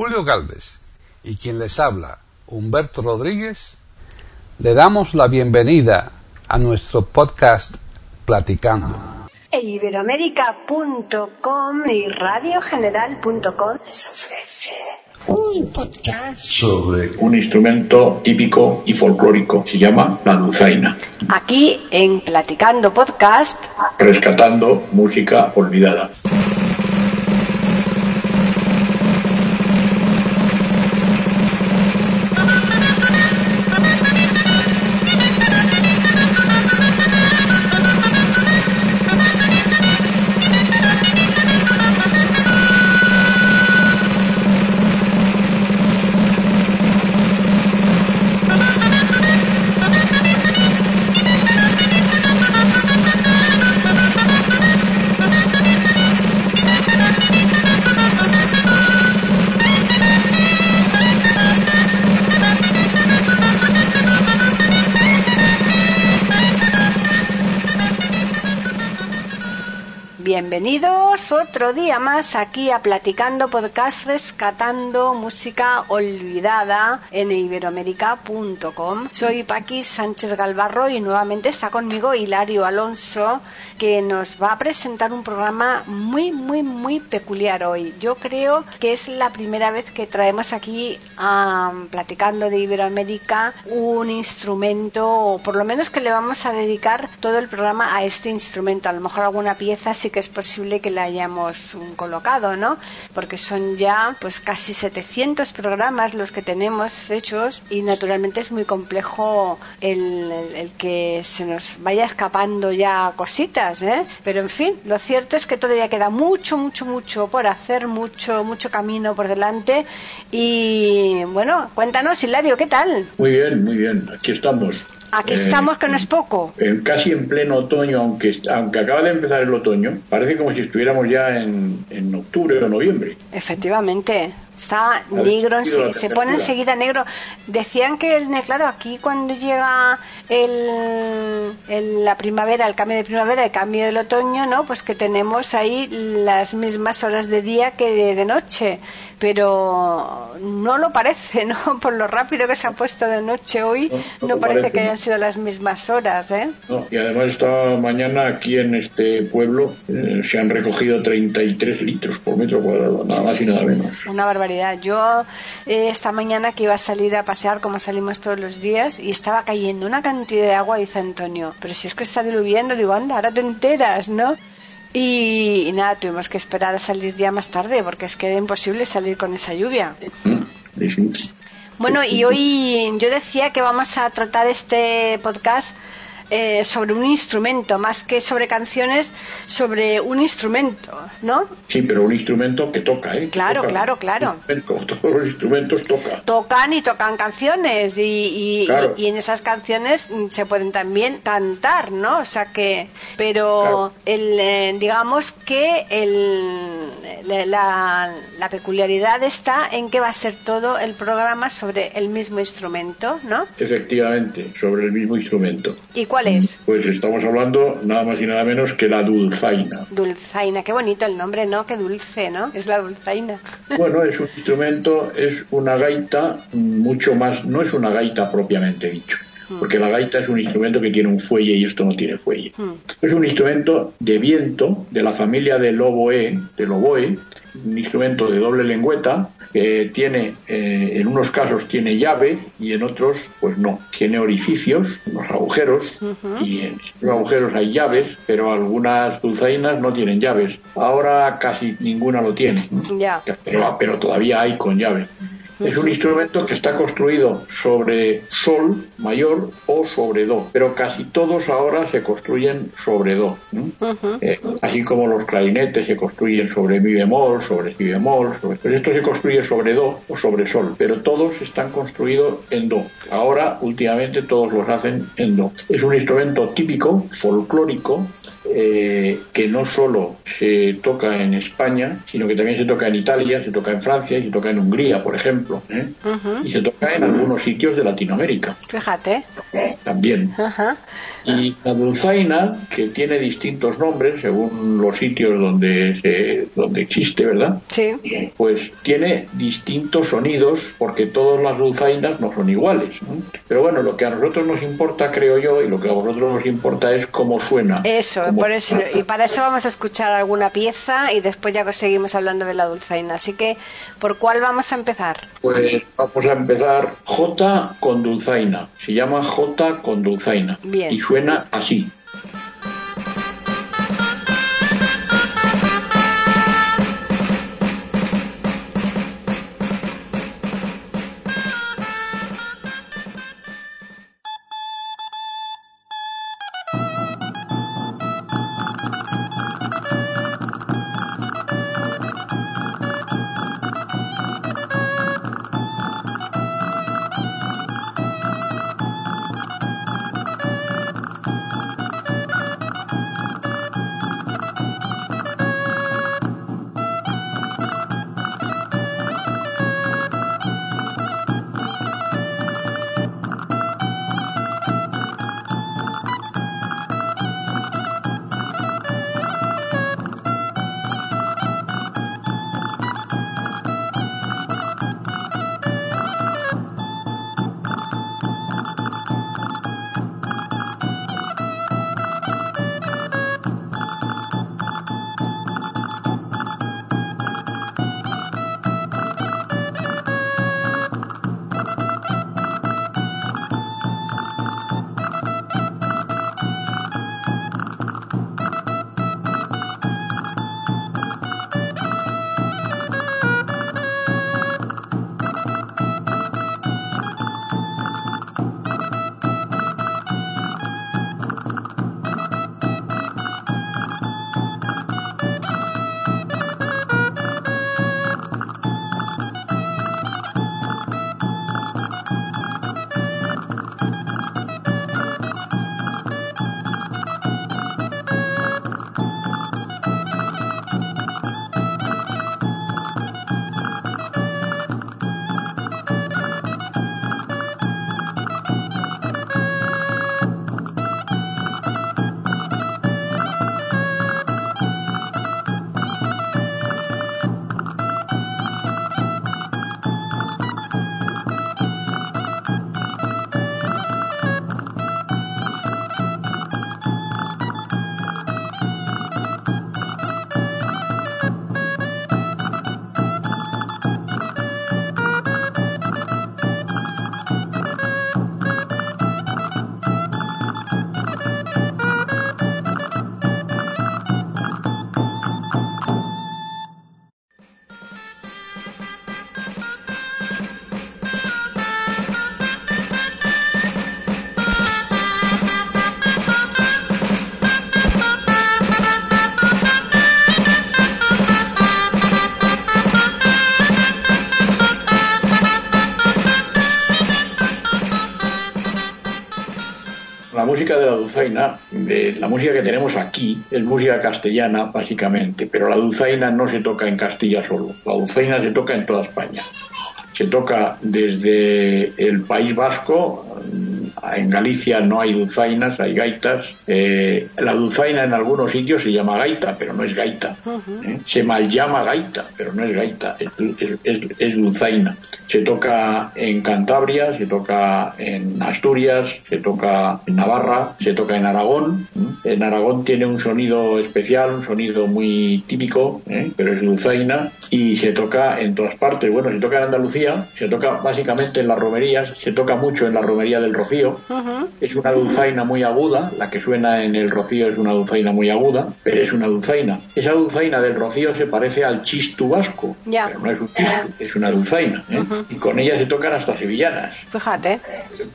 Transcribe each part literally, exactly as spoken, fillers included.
Julio Gálvez y quien les habla, Humberto Rodríguez, le damos la bienvenida a nuestro podcast Platicando. Iberoamerica punto com y radiogeneral punto com les ofrece un podcast sobre un instrumento típico y folclórico, se llama la dulzaina. Aquí en Platicando Podcast, rescatando música olvidada. Bienvenidos otro día más aquí a Platicando Podcast, rescatando música olvidada en iberoamerica punto com. Soy Paqui Sánchez Galvarro y nuevamente está conmigo Hilario Alonso, que nos va a presentar un programa muy, muy, muy peculiar hoy. Yo creo que es la primera vez que traemos aquí a Platicando de Iberoamérica un instrumento, o por lo menos que le vamos a dedicar todo el programa a este instrumento. A lo mejor alguna pieza sí que es posible que la hayamos colocado, ¿no? Porque son ya pues casi setecientos programas los que tenemos hechos y naturalmente es muy complejo el, el, el que se nos vaya escapando ya cositas, ¿eh? Pero en fin, lo cierto es que todavía queda mucho, mucho, mucho por hacer, mucho, mucho camino por delante. Y bueno, cuéntanos, Hilario, ¿qué tal? Muy bien, muy bien, aquí estamos. Aquí estamos, que no es poco. Eh, casi en pleno otoño, aunque aunque acaba de empezar el otoño, parece como si estuviéramos ya en, en octubre o noviembre. Efectivamente. Está negro, se, se pone enseguida negro. Decían que, claro, aquí cuando llega el, el, la primavera, el cambio de primavera, el cambio del otoño, ¿no? Pues que tenemos ahí las mismas horas de día que de, de noche. Pero no lo parece, ¿no? Por lo rápido que se ha puesto de noche hoy, no, no, no parece, parece que hayan sido las mismas horas, ¿eh? No, y además esta mañana aquí en este pueblo eh, se han recogido treinta y tres litros por metro cuadrado, nada más y nada menos. Una barbaridad. Yo eh, esta mañana que iba a salir a pasear, como salimos todos los días, y estaba cayendo una cantidad de agua, dice Antonio, pero si es que está diluviando, digo, anda, ahora te enteras, ¿no? Y, y nada, tuvimos que esperar a salir ya más tarde, porque es que era imposible salir con esa lluvia. Bueno, y hoy yo decía que vamos a tratar este podcast Eh, sobre un instrumento, más que sobre canciones, sobre un instrumento, ¿no? Sí, pero un instrumento que toca, ¿eh? Claro, toca, claro, claro. Todos los instrumentos tocan. Tocan y tocan canciones, y, y, claro. y, y en esas canciones se pueden también cantar, ¿no? O sea que, pero claro. el, eh, digamos que el, la, la peculiaridad está en que va a ser todo el programa sobre el mismo instrumento, ¿no? Efectivamente, sobre el mismo instrumento. ¿Y cuál es? Pues estamos hablando nada más y nada menos que la dulzaina. Dulzaina, qué bonito el nombre, ¿no? Qué dulce, ¿no? Es la dulzaina. Bueno, es un instrumento, es una gaita mucho más, no es una gaita propiamente dicho, porque la gaita es un instrumento que tiene un fuelle y esto no tiene fuelle. Mm. Es un instrumento de viento de la familia del oboe, del oboe, un instrumento de doble lengüeta que tiene, eh, en unos casos tiene llave y en otros pues no. Tiene orificios, unos agujeros, uh-huh. y en los agujeros hay llaves, pero algunas dulzainas no tienen llaves. Ahora casi ninguna lo tiene, yeah. pero, pero todavía hay con llave. Es un instrumento que está construido sobre sol mayor o sobre do, pero casi todos ahora se construyen sobre do, ¿no? Uh-huh. Eh, así como los clarinetes se construyen sobre mi bemol, sobre si bemol, sobre... Pero esto se construye sobre do o sobre sol, pero todos están construidos en do. Ahora, últimamente, todos los hacen en do. Es un instrumento típico, folclórico, eh, que no solo se toca en España, sino que también se toca en Italia, se toca en Francia y se toca en Hungría, por ejemplo, ¿eh? Uh-huh. Y se toca en algunos sitios de Latinoamérica. Fíjate. También. Uh-huh. Y la dulzaina, que tiene distintos nombres según los sitios donde se, donde existe, ¿verdad? Sí. Pues tiene distintos sonidos porque todas las dulzainas no son iguales, ¿eh? Pero bueno, lo que a nosotros nos importa, creo yo, y lo que a vosotros nos importa es cómo suena. Eso, cómo por eso, suena. Y para eso vamos a escuchar alguna pieza y después ya seguimos hablando de la dulzaina. Así que, ¿por cuál vamos a empezar? Pues vamos a empezar Jota con dulzaina. Se llama Jota con dulzaina. Bien. Y suena así. De la dulzaina, de la música que tenemos aquí, es música castellana básicamente, pero la dulzaina no se toca en Castilla solo, la dulzaina se toca en toda España, se toca desde el País Vasco. En Galicia no hay dulzainas, hay gaitas. Eh, la dulzaina en algunos sitios se llama gaita, pero no es gaita. Uh-huh. ¿Eh? Se mal llama gaita, pero no es gaita, es, es, es, es dulzaina. Se toca en Cantabria, se toca en Asturias, se toca en Navarra, se toca en Aragón. ¿Eh? En Aragón tiene un sonido especial, un sonido muy típico, ¿eh? Pero es dulzaina y se toca en todas partes. Bueno, se toca en Andalucía, se toca básicamente en las romerías, se toca mucho en la romería del Rocío. Uh-huh. Es una dulzaina muy aguda, la que suena en el Rocío es una dulzaina muy aguda, pero es una dulzaina. Esa dulzaina del Rocío se parece al chistu vasco, yeah. Pero no es un chistu, es una dulzaina, ¿eh? Uh-huh. Y con ella se tocan hasta sevillanas. Fíjate.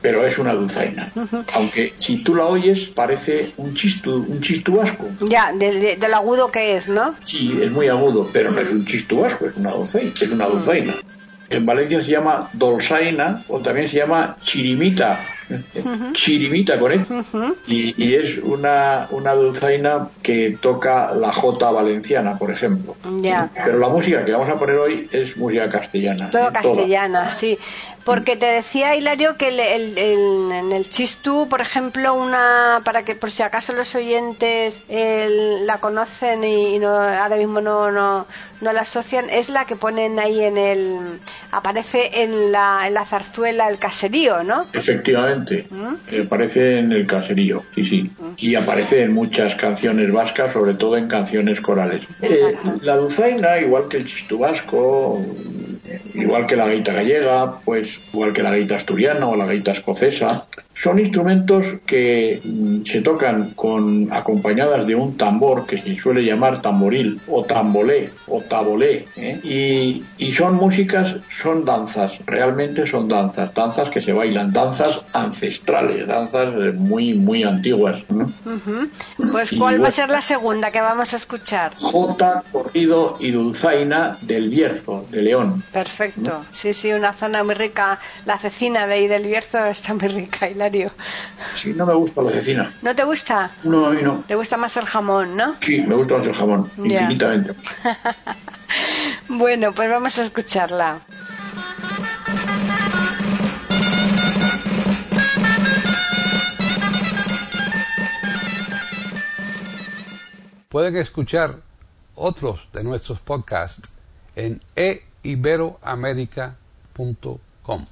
Pero es una dulzaina. Uh-huh. Aunque si tú la oyes parece un chistu, un chistu vasco. Ya, yeah, de, de, de lo agudo que es, ¿no? Sí, es muy agudo, pero no es un chistu vasco, es una dulzaina. Es una dulzaina. Uh-huh. En Valencia se llama dulzaina o también se llama chirimita. uh-huh. chirimita con él, uh-huh. y, y es una, una dulzaina que toca la jota valenciana, por ejemplo. Yeah. Pero la música que vamos a poner hoy es música castellana. Todo castellana, toda. Sí. Porque te decía, Hilario, que el, el, el, en el chistu, por ejemplo, una para que por si acaso los oyentes el, la conocen y, y no, ahora mismo no, no, no la asocian, es la que ponen ahí en el... aparece en la, en la zarzuela El Caserío, ¿no? Efectivamente, ¿Mm? aparece en El Caserío, sí, sí. ¿Mm? Y aparece en muchas canciones vascas, sobre todo en canciones corales. Eh, la dulzaina, igual que el chistu vasco... igual que la gaita gallega, pues igual que la gaita asturiana o la gaita escocesa, son instrumentos que se tocan con acompañadas de un tambor que se suele llamar tamboril o tambolé o tabolé, ¿eh? y, y son músicas, son danzas, realmente son danzas, danzas que se bailan, danzas ancestrales, danzas muy muy antiguas, ¿no? Uh-huh. Pues ¿cuál y, va a ser la segunda que vamos a escuchar? Jota Corrido y Dulzaina del Bierzo, de León. Perfecto, ¿no? Sí, sí, una zona muy rica, la cecina de ahí del Bierzo está muy rica, Hilario. Sí, no me gusta la cecina. ¿No te gusta? No, a mí no. ¿Te gusta más el jamón, no? Sí, me gusta más el jamón, yeah. infinitamente. Bueno, pues vamos a escucharla. Pueden escuchar otros de nuestros podcasts en e iberoamerica punto com.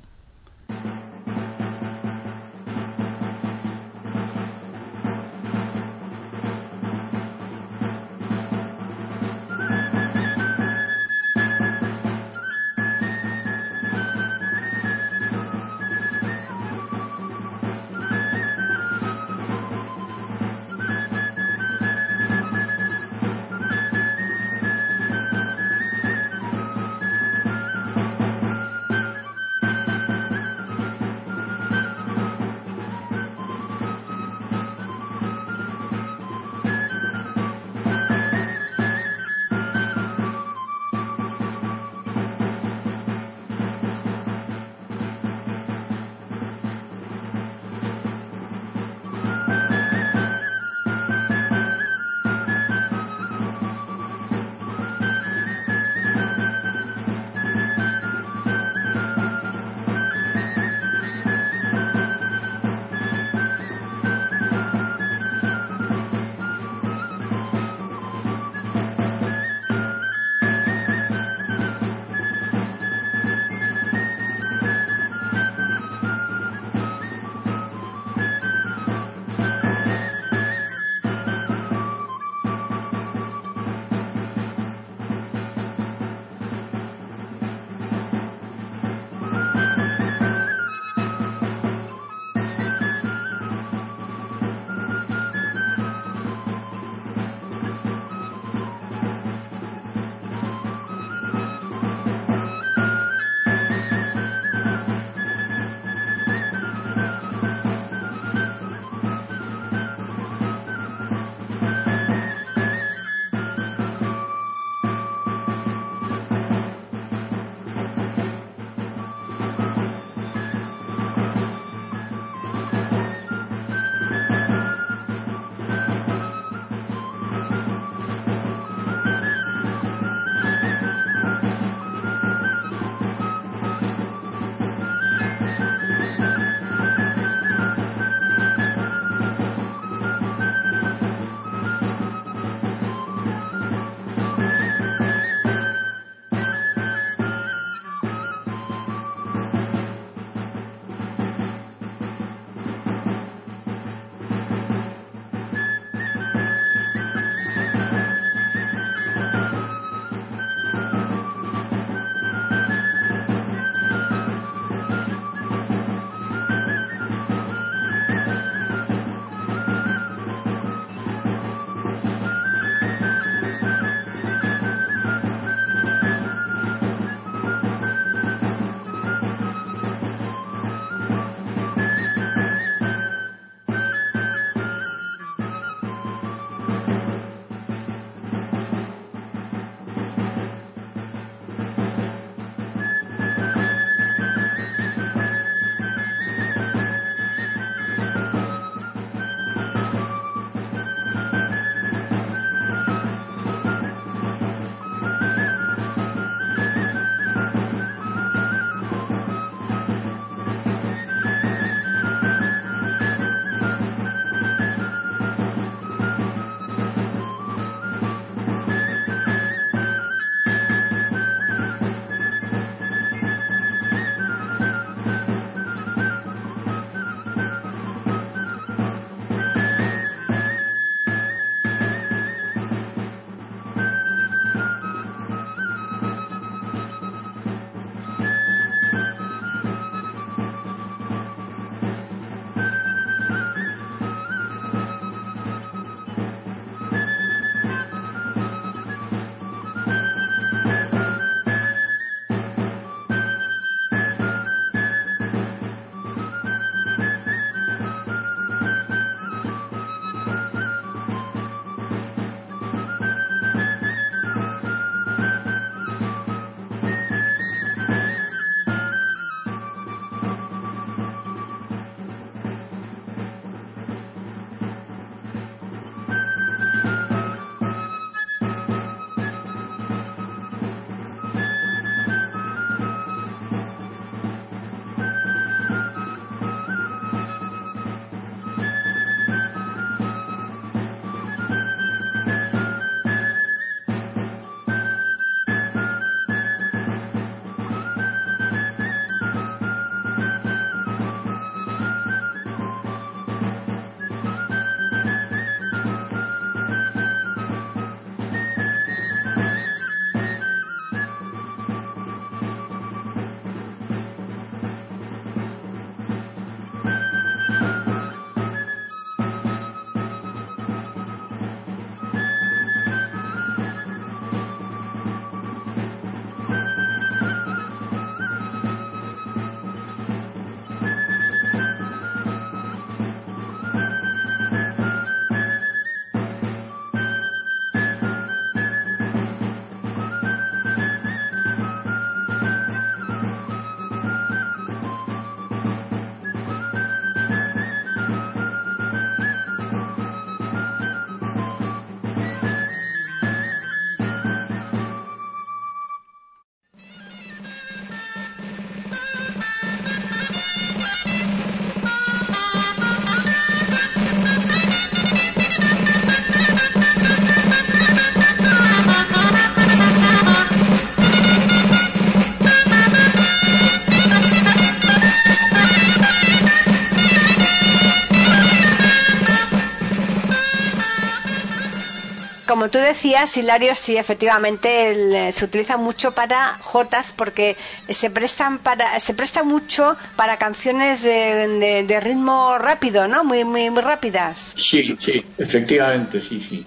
tú decías, Hilario, sí, efectivamente el, se utiliza mucho para jotas porque se prestan para se presta mucho para canciones de, de, de ritmo rápido, ¿no? Muy muy muy rápidas. Sí, sí, efectivamente, sí, sí.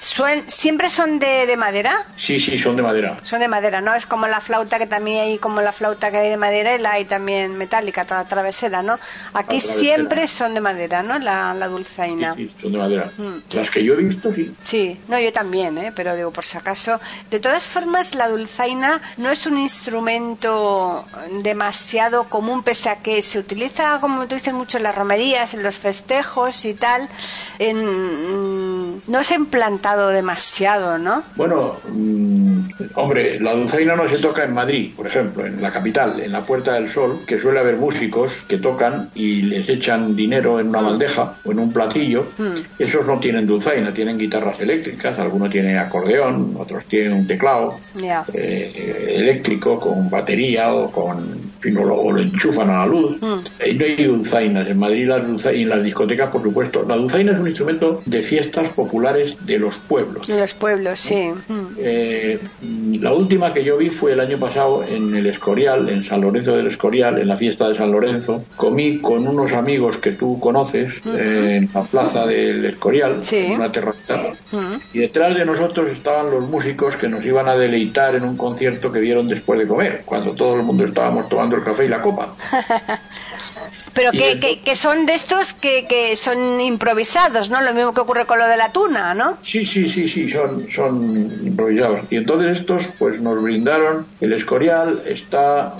¿Suen, siempre son de, de madera? Sí, sí, son de madera. Son de madera, ¿no? Es como la flauta que también hay, como la flauta que hay de madera y la hay también metálica, toda travesera, ¿no? Aquí travesera. Siempre son de madera, ¿no? La, la dulzaina. Sí, sí, son de madera. Mm. Las que yo he visto, sí. Sí, no, yo también, ¿eh? Pero digo, por si acaso. De todas formas, la dulzaina no es un instrumento demasiado común, pese a que se utiliza, como tú dices, mucho en las romerías, en los festejos y tal. En, no se ha implantado demasiado, ¿no? Bueno, mmm, hombre, la dulzaina no se toca en Madrid, por ejemplo, en la capital, en la Puerta del Sol, que suele haber músicos que tocan y les echan dinero en una mm. bandeja o en un platillo. Mm. Esos no tienen dulzaina, tienen guitarras eléctricas, algunos tienen acordeón, otros tienen un teclado yeah. eh, eléctrico con batería o con o lo, o lo enchufan a la luz. Mm. Y no hay dulzainas en Madrid, las dulzainas, y en las discotecas, por supuesto. La dulzaina es un instrumento de fiestas populares de los pueblos. De los pueblos, sí. Mm. Eh, la última que yo vi fue el año pasado en el Escorial, en San Lorenzo del Escorial, en la fiesta de San Lorenzo. Comí con unos amigos que tú conoces mm-hmm. eh, en la plaza del Escorial, sí. en una terraza. Mm-hmm. Y detrás de nosotros estaban los músicos que nos iban a deleitar en un concierto que dieron después de comer, cuando todo el mundo estábamos tomando el café y la copa. Pero que, el... que, que son de estos que, que son improvisados, ¿no? Lo mismo que ocurre con lo de la tuna, ¿no? Sí, sí, sí, sí, son, son improvisados. Y entonces estos pues nos brindaron el Escorial, está...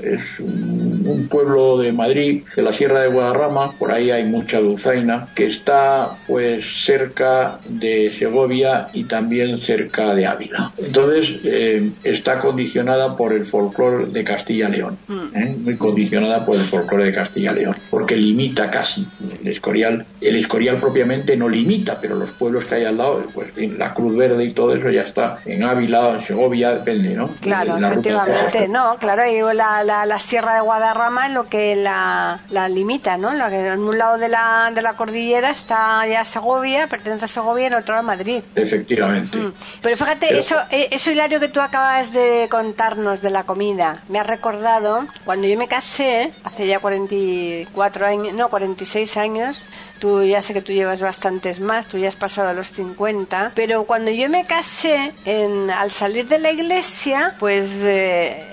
es un, un pueblo de Madrid, de la Sierra de Guadarrama, por ahí hay mucha dulzaina, que está pues cerca de Segovia y también cerca de Ávila. Entonces eh, está condicionada por el folclore de Castilla y León, ¿eh? muy condicionada por el folclore de Castilla y León, porque limita casi el Escorial. El Escorial propiamente no limita, pero los pueblos que hay al lado, pues la Cruz Verde y todo eso ya está en Ávila, en Segovia, depende, ¿no? Claro, la efectivamente, no, claro, digo la La, la Sierra de Guadarrama es lo que la, la limita, ¿no? La que en un lado de la, de la cordillera está ya Segovia, pertenece a Segovia, y en otro lado a Madrid. Efectivamente. Mm. Pero fíjate, Pero... eso, eso, Hilario, que tú acabas de contarnos de la comida, me ha recordado, cuando yo me casé, hace ya cuarenta y cuatro años, no, cuarenta y seis años, tú ya sé que tú llevas bastantes más, tú ya has pasado a los cincuenta, pero cuando yo me casé, en, al salir de la iglesia, pues... Eh,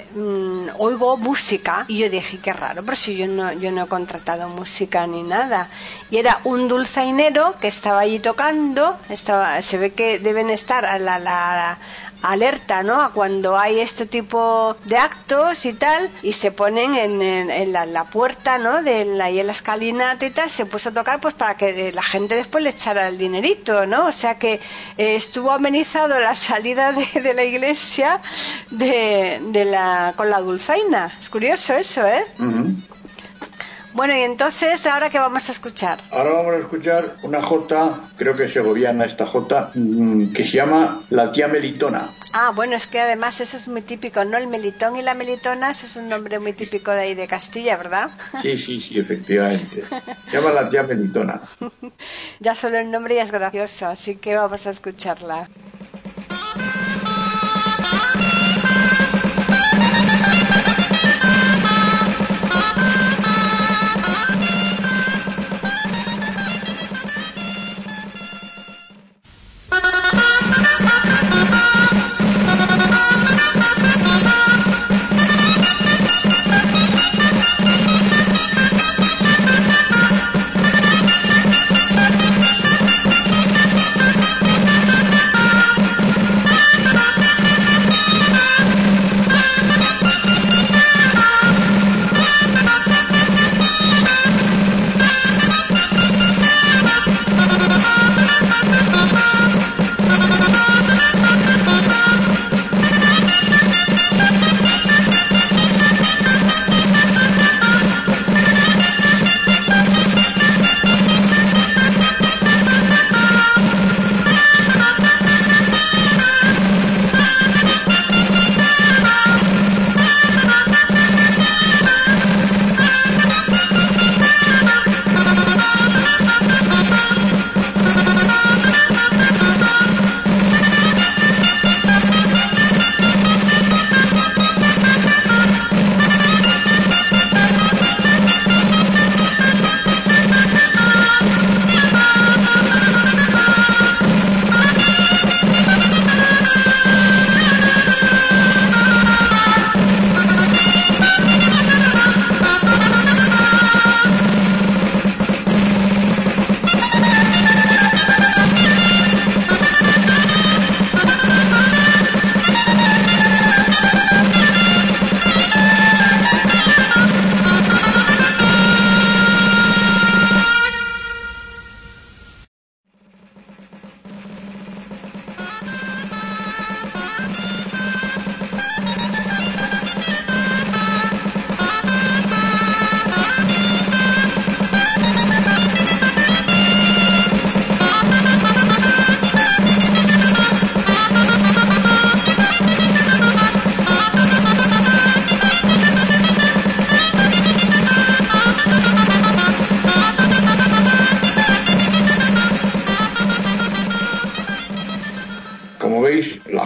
oigo música y yo dije qué raro, pero si yo no yo no he contratado música ni nada, y era un dulzainero que estaba allí tocando. Estaba, se ve que deben estar a la, la alerta, ¿no? A cuando hay este tipo de actos y tal, y se ponen en, en, en la, la puerta, ¿no? De la, y en la escalinata y tal, se puso a tocar pues para que la gente después le echara el dinerito, ¿no? O sea que eh, estuvo amenizado la salida de, de la iglesia de, de la, con la dulzaina. Es curioso eso, ¿eh? Uh-huh. Bueno, y entonces, ¿ahora qué vamos a escuchar? Ahora vamos a escuchar una jota, creo que segoviana esta jota, que se llama La Tía Melitona. Ah, bueno, es que además eso es muy típico, ¿no? El melitón y la melitona, eso es un nombre muy típico de ahí de Castilla, ¿verdad? Sí, sí, sí, efectivamente. Se llama La Tía Melitona. Ya solo el nombre ya es gracioso, así que vamos a escucharla.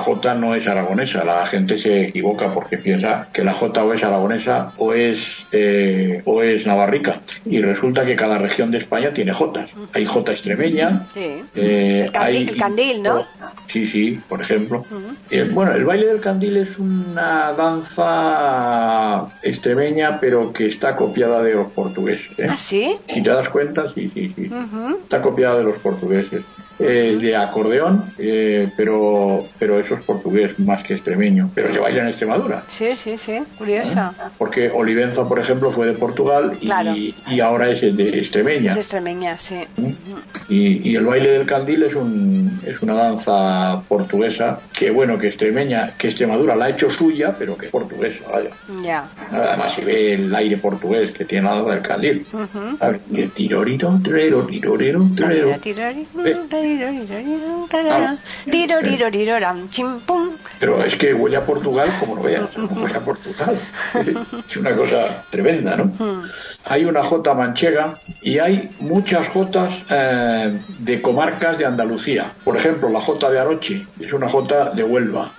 jota no es aragonesa. La gente se equivoca porque piensa que la jota o es aragonesa o es, eh, o es navarrica. Y resulta que cada región de España tiene jotas. Hay jota extremeña. Sí. Eh, el, candil, hay, el candil, ¿no? Por, sí, sí, por ejemplo. Uh-huh. Eh, bueno, el baile del candil es una danza extremeña, pero que está copiada de los portugueses. ¿Eh? ¿Ah, sí? Si te das cuenta, sí, sí, sí. Uh-huh. Está copiada de los portugueses. Es de acordeón, eh, pero pero eso es portugués más que extremeño, pero se baila en Extremadura. Sí, sí, sí, curiosa. ¿Eh? Porque Olivenza, por ejemplo, fue de Portugal y, claro. y ahora es de extremeña. Es extremeña, sí. ¿Eh? Y, y el baile del candil es un es una danza portuguesa que, bueno, que extremeña, que Extremadura la ha hecho suya, pero que es portuguesa, vaya. Ya. Además se ve el aire portugués que tiene la danza del candil. Uh-huh. A ver, y el tiroriro, tiroriro, tiroriro, tiroriro. ¿Tiroriro? Pero es que huele a Portugal como no veas, huele a Portugal. Es una cosa tremenda, ¿no? Hay una jota manchega y hay muchas jotas eh, de comarcas de Andalucía. Por ejemplo, la jota de Aroche es una jota de Huelva.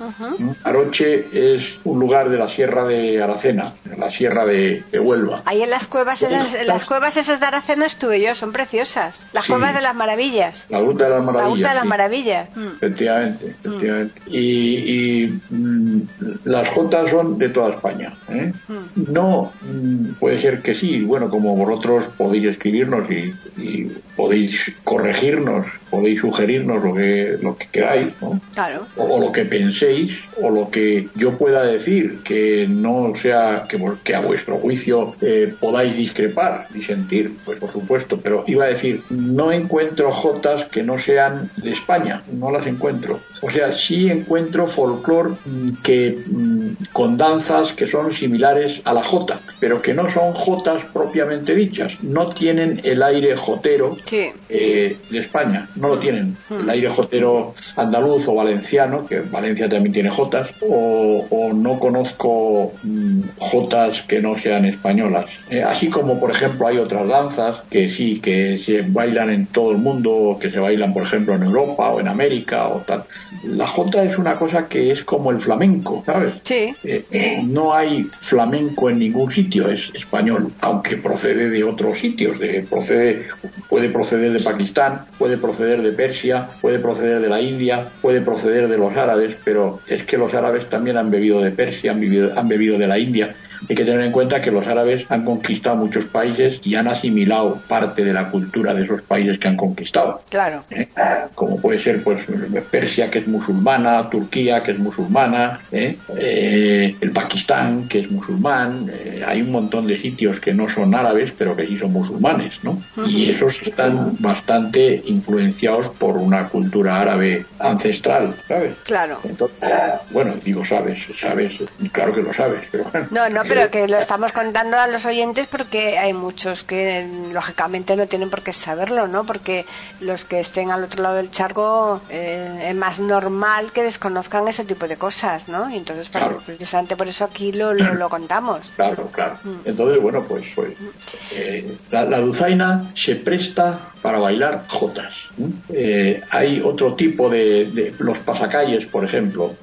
Aroche es un lugar de la Sierra de Aracena, la Sierra de, de Huelva. Ahí en las cuevas esas, en las cuevas esas de Aracena estuve yo, son preciosas. Las sí. Cuevas de las Maravillas. La ruta de las Maravillas. La ruta de las Maravillas. Sí. Mm. Efectivamente, efectivamente. Mm. Y, y mm, las jotas son de toda España. ¿Eh? Mm. No, mm, puede ser que sí. Bueno, como vosotros podéis escribirnos y, y podéis corregirnos, podéis sugerirnos lo que lo que queráis, ¿no? Claro. O, o lo que penséis, o lo que yo pueda decir, que no sea que, que a vuestro juicio eh, podáis discrepar y sentir, pues por supuesto. Pero iba a decir, no encuentro jotas que no sean de España, no las encuentro. O sea, sí encuentro folclore que con danzas que son similares a la jota, pero que no son jotas propiamente dichas, no tienen el aire jotero sí. eh, de España, no lo tienen. El aire jotero andaluz o valenciano, que Valencia también tiene jotas, o, o no conozco jotas que no sean españolas. Eh, así como, por ejemplo, hay otras danzas que sí, que se bailan en todo el mundo, que se bailan, por ejemplo, en Europa o en América o tal. La jota es una cosa que es como el flamenco, ¿sabes? Sí. Eh, eh, no hay flamenco en ningún sitio, es español, aunque procede de otros sitios, de, procede, puede proceder de Pakistán, puede proceder de Persia, puede proceder de la India, puede proceder de los árabes, pero es que los árabes también han bebido de Persia, han bebido, han bebido de la India. Hay que tener en cuenta que los árabes han conquistado muchos países y han asimilado parte de la cultura de esos países que han conquistado. Claro. ¿Eh? Como puede ser, pues, Persia, que es musulmana, Turquía, que es musulmana, ¿eh? Eh, el Pakistán, que es musulmán. Eh, hay un montón de sitios que no son árabes, pero que sí son musulmanes, ¿no? Y esos están bastante influenciados por una cultura árabe ancestral, ¿sabes? Claro. Entonces, bueno, digo, sabes, sabes, claro que lo sabes, pero bueno. No, no. Pero que lo estamos contando a los oyentes porque hay muchos que lógicamente no tienen por qué saberlo, ¿no? Porque los que estén al otro lado del charco eh, es más normal que desconozcan ese tipo de cosas, ¿no? Y entonces, claro. Pues, precisamente por eso aquí lo, lo, lo contamos. Claro, claro. Entonces, bueno, pues, pues eh, la, la dulzaina se presta para bailar jotas. Eh, hay otro tipo de, de los pasacalles, por ejemplo,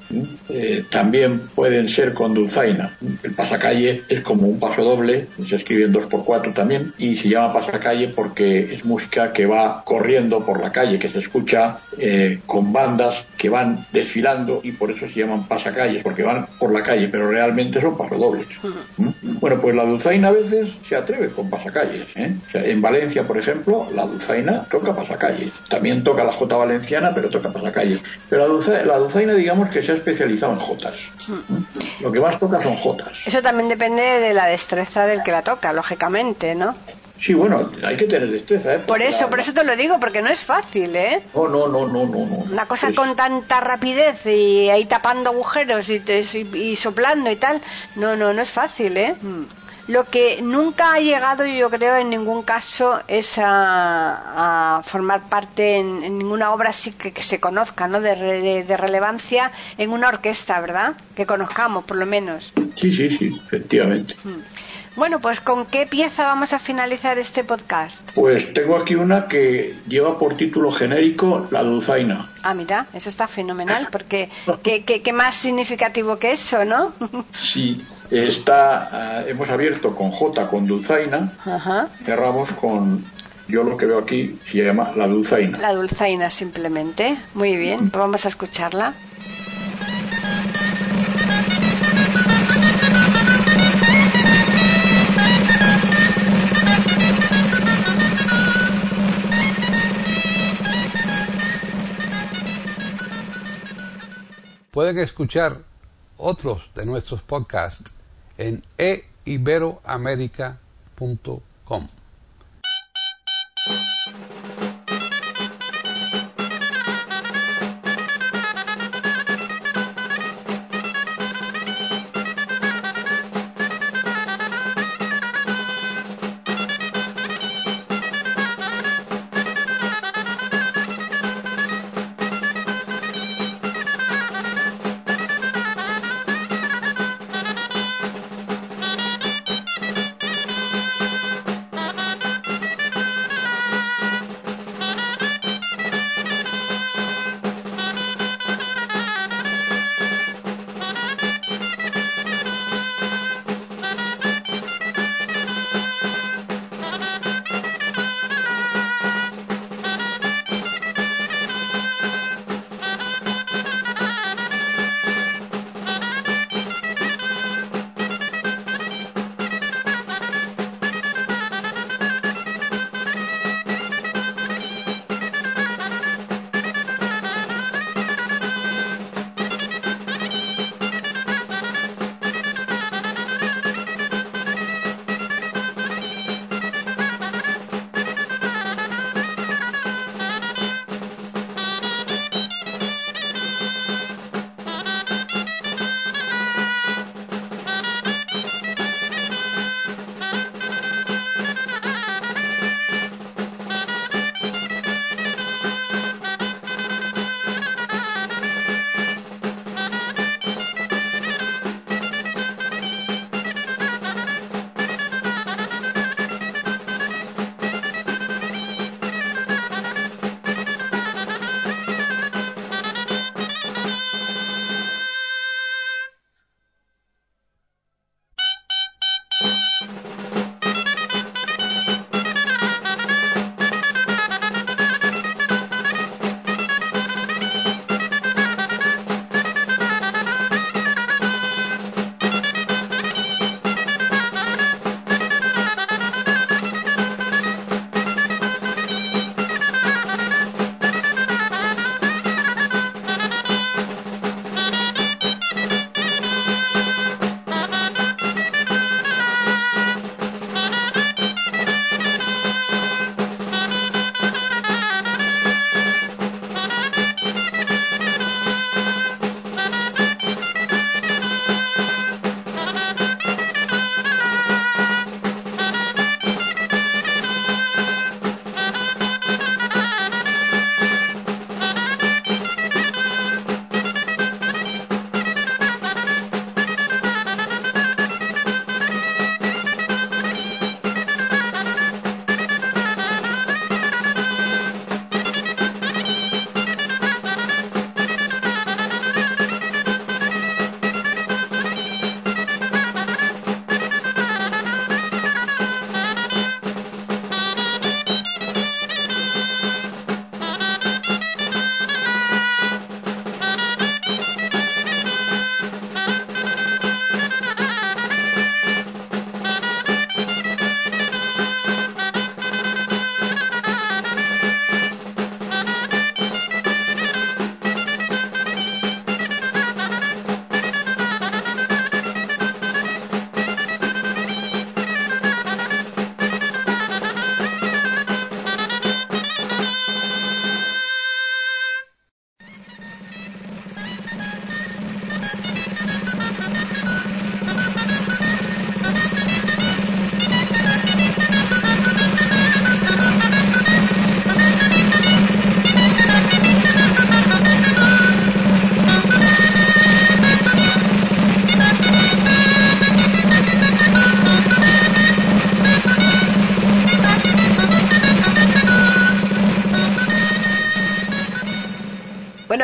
eh, también pueden ser con dulzaina. El pasacalle es como un paso doble, se escribe en dos por cuatro también, y se llama pasacalle porque es música que va corriendo por la calle, que se escucha eh, con bandas que van desfilando, y por eso se llaman pasacalles, porque van por la calle, pero realmente son pasodobles. Uh-huh. Bueno, pues la dulzaina a veces se atreve con pasacalles, ¿eh? O sea, en Valencia, por ejemplo, la dulzaina toca pasacalles. También toca la jota valenciana, pero toca pasacalles. Pero la dulzaina, la dulzaina, digamos que se ha especializado en jotas. Lo que más toca son jotas. Eso también depende de la destreza del que la toca, lógicamente, ¿no? Sí, bueno, hay que tener destreza, ¿eh? Porque por eso, la... por eso te lo digo, porque no es fácil, ¿eh? No, no, no, no, no. no. Una cosa es... con tanta rapidez y ahí tapando agujeros y, y, y soplando y tal, no, no, no es fácil, ¿eh? Lo que nunca ha llegado, yo creo, en ningún caso, es a, a formar parte en, en ninguna obra así que, que se conozca, ¿no? De, de, de relevancia en una orquesta, ¿verdad? Que conozcamos, por lo menos. Sí, sí, sí, efectivamente. Mm. Bueno, pues ¿con qué pieza vamos a finalizar este podcast? Pues tengo aquí una que lleva por título genérico La Dulzaina. Ah, mira, eso está fenomenal, porque ¿qué, qué, qué más significativo que eso, ¿no? Sí, está, uh, hemos abierto con Jota, con Dulzaina, ajá, cerramos con... Yo lo que veo aquí se llama La Dulzaina. La Dulzaina, simplemente. Muy bien, pues vamos a escucharla. Pueden escuchar otros de nuestros podcasts en e iberoamerica punto com.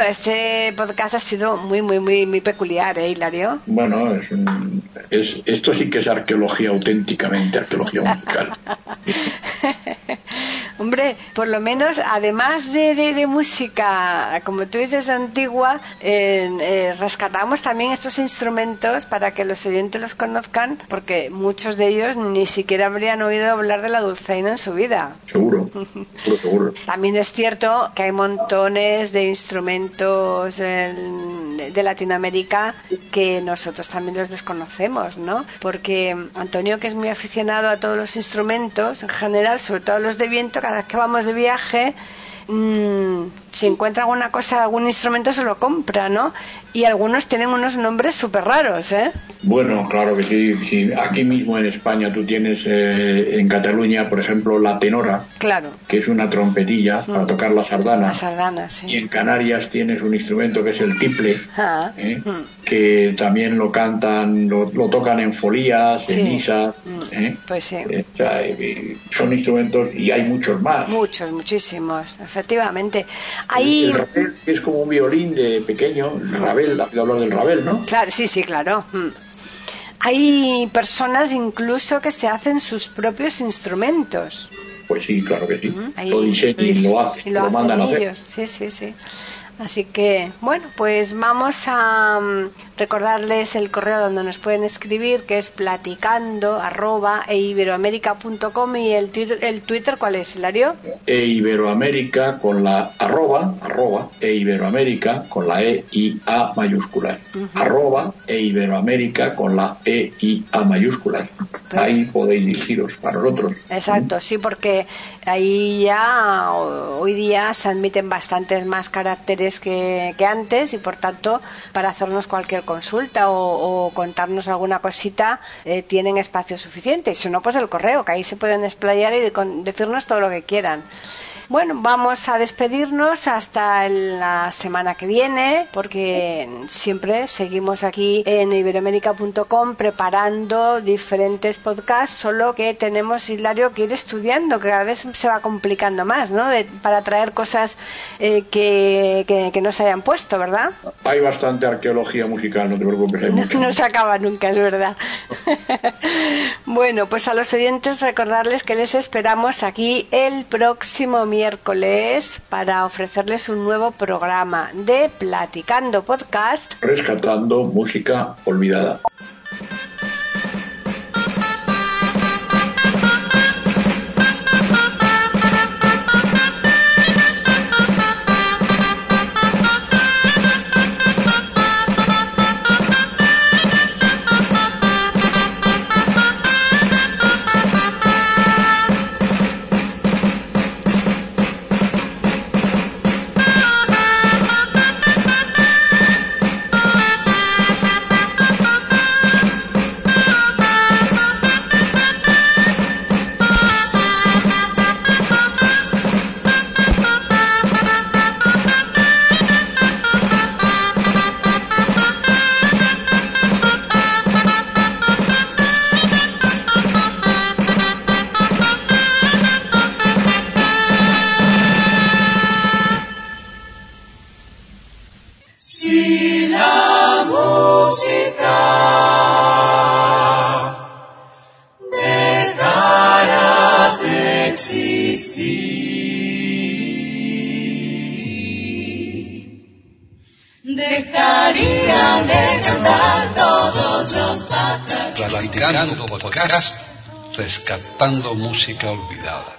este podcast ha sido muy, muy, muy, muy peculiar, ¿eh, Hilario? Bueno, es, un, es esto sí que es arqueología auténticamente, arqueología musical. Hombre, por lo menos, además de, de, de música, como tú dices, antigua, eh, eh, rescatamos también estos instrumentos para que los oyentes los conozcan, porque muchos de ellos ni siquiera habrían oído hablar de la dulzaina en su vida. Seguro, seguro, seguro. También es cierto que hay montones de instrumentos en, de Latinoamérica que nosotros también los desconocemos, ¿no? Porque Antonio, que es muy aficionado a todos los instrumentos en general, sobre todo los de viento, cada vez que vamos de viaje, mmm, si encuentra alguna cosa, algún instrumento, se lo compra, ¿no? Y algunos tienen unos nombres súper raros, ¿eh? Bueno, claro que sí, sí. Aquí mismo en España tú tienes, eh, en Cataluña, por ejemplo, la tenora, claro, que es una trompetilla, sí, para tocar la sardana. La sardana, sí. Y en Canarias tienes un instrumento que es el tiple, ah, ¿eh? mm. que también lo cantan, lo, lo tocan en folías, sí, en misas. Mm. ¿eh? Pues sí. Eh, o sea, eh, son instrumentos, y hay muchos más. Muchos, muchísimos, efectivamente. Ahí... El rabel, que es como un violín de pequeño, el rabel, has oído hablar del rabel, ¿no? Claro, sí, sí, claro. Mm. Hay personas incluso que se hacen sus propios instrumentos. Pues sí, claro que sí. Uh-huh. Ahí, lo diseñan y lo hacen, y lo, lo hacen mandan ellos. A hacer. Sí, sí, sí. Así que, bueno, pues vamos a recordarles el correo donde nos pueden escribir, que es platicando arroba e iberoamerica punto com, y el Twitter, el Twitter, ¿cuál es, Hilario? E Iberoamerica con la arroba, arroba, e Iberoamerica con la E y A mayúscula. Uh-huh. Arroba e Iberoamerica con la E y A mayúscula. Pues ahí podéis dirigiros para nosotros. Exacto, sí, porque ahí ya hoy día se admiten bastantes más caracteres Que, que antes, y por tanto, para hacernos cualquier consulta o, o contarnos alguna cosita, eh, tienen espacio suficiente, y si no, pues el correo, que ahí se pueden explayar y de, con, decirnos todo lo que quieran. Bueno, vamos a despedirnos hasta la semana que viene, porque siempre seguimos aquí en iberoamerica punto com preparando diferentes podcasts, solo que tenemos, Hilario, que ir estudiando, que cada vez se va complicando más, ¿no? De, para traer cosas eh, que, que, que no se hayan puesto, ¿verdad? Hay bastante arqueología musical, no te preocupes, hay mucho. No, no se acaba nunca, es verdad. Bueno, pues a los oyentes recordarles que les esperamos aquí el próximo miércoles para ofrecerles un nuevo programa de Platicando Podcast, rescatando música olvidada. Dejarían de cantar todos los patatos. Platicando podcast, rescatando música olvidada.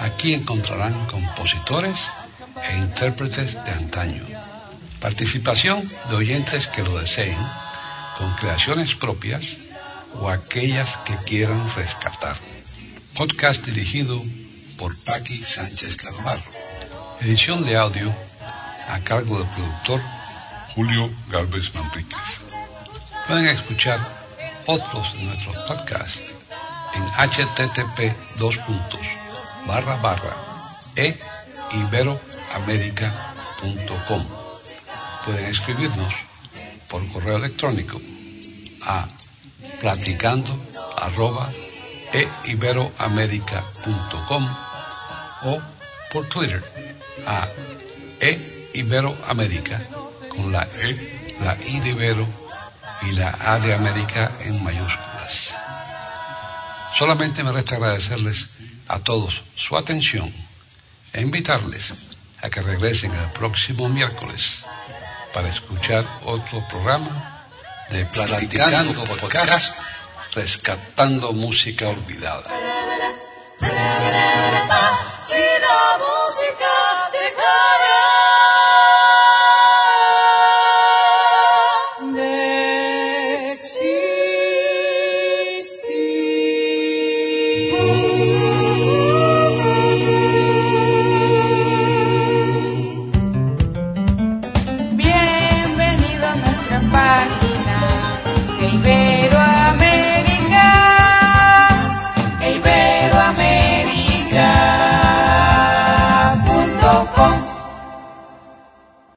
Aquí encontrarán compositores e intérpretes de antaño, participación de oyentes que lo deseen, con creaciones propias o aquellas que quieran rescatar. Podcast dirigido por Paqui Sánchez Galvarro. Edición de audio a cargo del productor Julio Gálvez Manríquez. Pueden escuchar otros de nuestros podcasts en hache te te pe dos puntos barra barra e iberoamerica punto com. Pueden escribirnos por correo electrónico a platicando arroba e iberoamerica punto com o por Twitter a e Iberoamérica, con la E, la I de Ibero y la A de América en mayúsculas. Solamente me resta agradecerles a todos su atención e invitarles a que regresen el próximo miércoles para escuchar otro programa de Platicando Podcast, rescatando música olvidada.